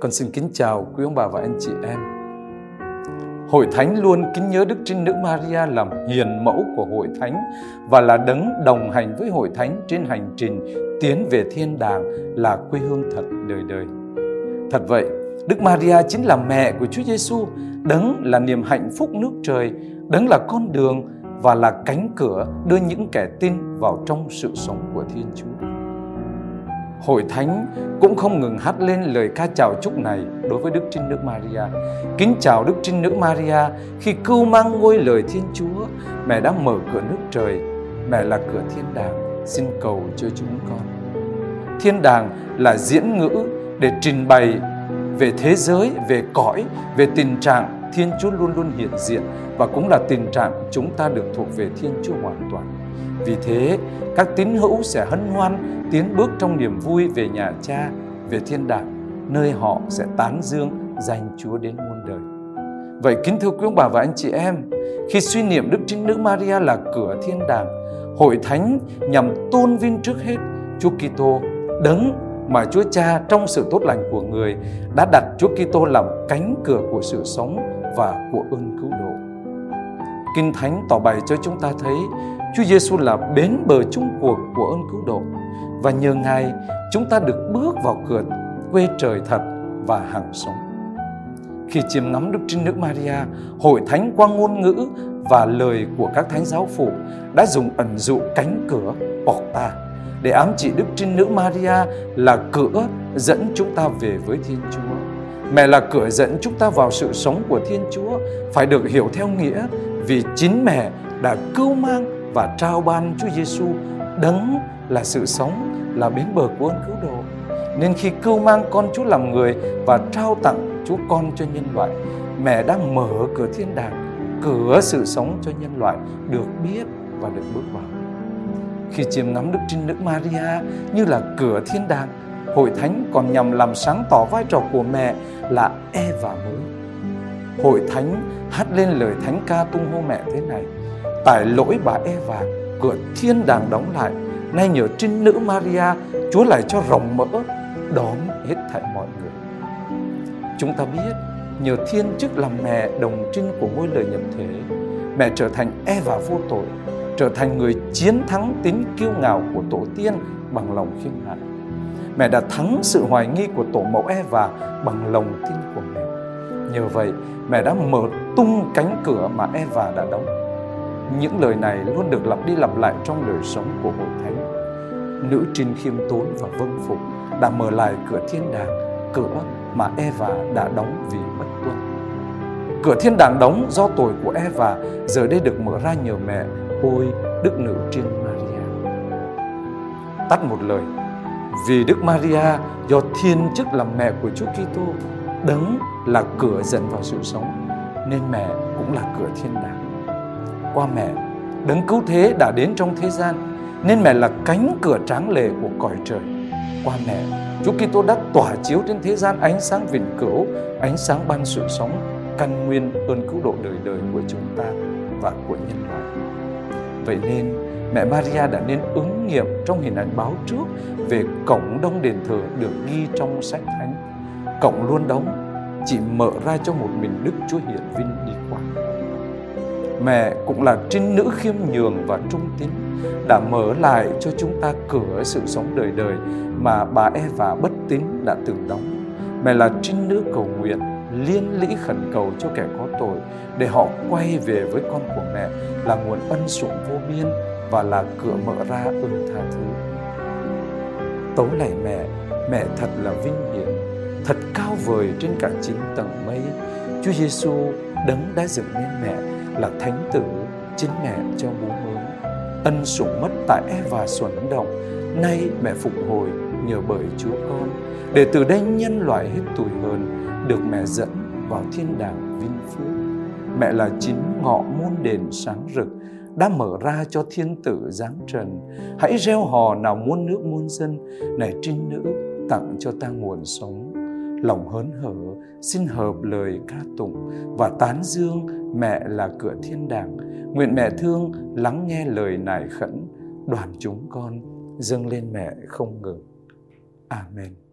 Con xin kính chào quý ông bà và anh chị em. Hội Thánh luôn kính nhớ Đức Trinh Nữ Maria làm hiền mẫu của Hội Thánh và là đấng đồng hành với Hội Thánh trên hành trình tiến về thiên đàng là quê hương thật đời đời. Thật vậy, Đức Maria chính là mẹ của Chúa Giêsu, đấng là niềm hạnh phúc nước trời, đấng là con đường và là cánh cửa đưa những kẻ tin vào trong sự sống của Thiên Chúa. Hội Thánh cũng không ngừng hát lên lời ca chào chúc này đối với Đức Trinh Nữ Maria. Kính chào Đức Trinh Nữ Maria, khi cưu mang ngôi lời Thiên Chúa, mẹ đã mở cửa nước trời, mẹ là cửa thiên đàng, xin cầu cho chúng con. Thiên đàng là diễn ngữ để trình bày về thế giới, về cõi, về tình trạng Thiên Chúa luôn luôn hiện diện và cũng là tình trạng chúng ta được thuộc về Thiên Chúa hoàn toàn. Vì thế, các tín hữu sẽ hân hoan tiến bước trong niềm vui về nhà Cha, về thiên đàng, nơi họ sẽ tán dương danh Chúa đến muôn đời. Vậy kính thưa quý ông bà và anh chị em, khi suy niệm Đức Trinh Nữ Maria là cửa thiên đàng, Hội Thánh nhằm tôn vinh trước hết Chúa Kitô, đấng mà Chúa Cha trong sự tốt lành của Người đã đặt Chúa Kitô làm cánh cửa của sự sống và của ơn cứu độ. Kinh Thánh tỏ bày cho chúng ta thấy Chúa Giêsu là bến bờ chung cuộc của ơn cứu độ, và nhờ Ngài chúng ta được bước vào cửa quê trời thật và hàng sống. Khi chiêm ngắm Đức Trinh Nữ Maria, Hội Thánh qua ngôn ngữ và lời của các thánh giáo phụ đã dùng ẩn dụ cánh cửa Porta để ám chỉ Đức Trinh Nữ Maria là cửa dẫn chúng ta về với Thiên Chúa. Mẹ là cửa dẫn chúng ta vào sự sống của Thiên Chúa, phải được hiểu theo nghĩa vì chính mẹ đã cưu mang và trao ban Chúa Giêsu, đấng là sự sống, là bến bờ của ơn cứu độ. Nên khi cưu mang con Chúa làm người và trao tặng Chúa con cho nhân loại, mẹ đang mở cửa thiên đàng, cửa sự sống cho nhân loại được biết và được bước vào. Khi chiêm ngắm Đức Trinh Nữ Maria như là cửa thiên đàng, Hội Thánh còn nhằm làm sáng tỏ vai trò của mẹ là Eva mới. Hội Thánh hát lên lời thánh ca tung hô mẹ thế này: tại lỗi bà Eva, cửa thiên đàng đóng lại, nay nhờ Trinh Nữ Maria, Chúa lại cho rộng mở, đón hết thảy mọi người. Chúng ta biết nhờ thiên chức làm mẹ đồng trinh của ngôi lời nhập thế, mẹ trở thành Eva vô tội, trở thành người chiến thắng tính kiêu ngạo của tổ tiên bằng lòng khiêm hạ. Mẹ đã thắng sự hoài nghi của tổ mẫu Eva bằng lòng tin của mẹ. Nhờ vậy, mẹ đã mở tung cánh cửa mà Eva đã đóng. Những lời này luôn được lặp đi lặp lại trong đời sống của Hội Thánh. Nữ trinh khiêm tốn và vâng phục đã mở lại cửa thiên đàng, cửa mà Eva đã đóng vì bất tuân. Cửa thiên đàng đóng do tội của Eva giờ đây được mở ra nhờ mẹ, ôi Đức Nữ Trinh Maria. Tắt một lời, vì Đức Maria do thiên chức làm mẹ của Chúa Kitô, đấng là cửa dẫn vào sự sống, nên mẹ cũng là cửa thiên đàng. Qua mẹ, đấng cứu thế đã đến trong thế gian, nên mẹ là cánh cửa tráng lệ của cõi trời. Qua mẹ, Chúa Kitô đã tỏa chiếu trên thế gian ánh sáng vĩnh cửu, ánh sáng ban sự sống, căn nguyên ơn cứu độ đời đời của chúng ta và của nhân loại. Vậy nên, mẹ Maria đã nên ứng nghiệm trong hình ảnh báo trước về cổng đông đền thờ được ghi trong sách thánh. Cổng luôn đóng, chỉ mở ra cho một mình Đức Chúa Hiển Vinh đi qua. Mẹ cũng là trinh nữ khiêm nhường và trung tín, đã mở lại cho chúng ta cửa sự sống đời đời mà bà Eva bất tín đã từng đóng. Mẹ là trinh nữ cầu nguyện, liên lĩ khẩn cầu cho kẻ có tội để họ quay về với con của mẹ, là nguồn ân sủng vô biên và là cửa mở ra ơn tha thứ. Tấu lạy mẹ thật là vinh hiển, thật cao vời trên cả 9 tầng mây. Chúa Giêsu đấng đã dựng nên mẹ là thánh tử, chính mẹ cho bú mớm. Ân sủng mất tại Eva xuẩn động, nay mẹ phục hồi nhờ bởi Chúa Con, để từ đây nhân loại hết tủi hờn được mẹ dẫn vào thiên đàng vinh phúc. Mẹ là chính ngọ môn đền sáng rực, đã mở ra cho thiên tử giáng trần. Hãy reo hò nào muôn nước muôn dân, này trinh nữ tặng cho ta nguồn sống. Lòng hớn hở xin hợp lời ca tụng và tán dương mẹ là cửa thiên đàng. Nguyện mẹ thương lắng nghe lời nài khẩn, đoàn chúng con dâng lên mẹ không ngừng. Amen.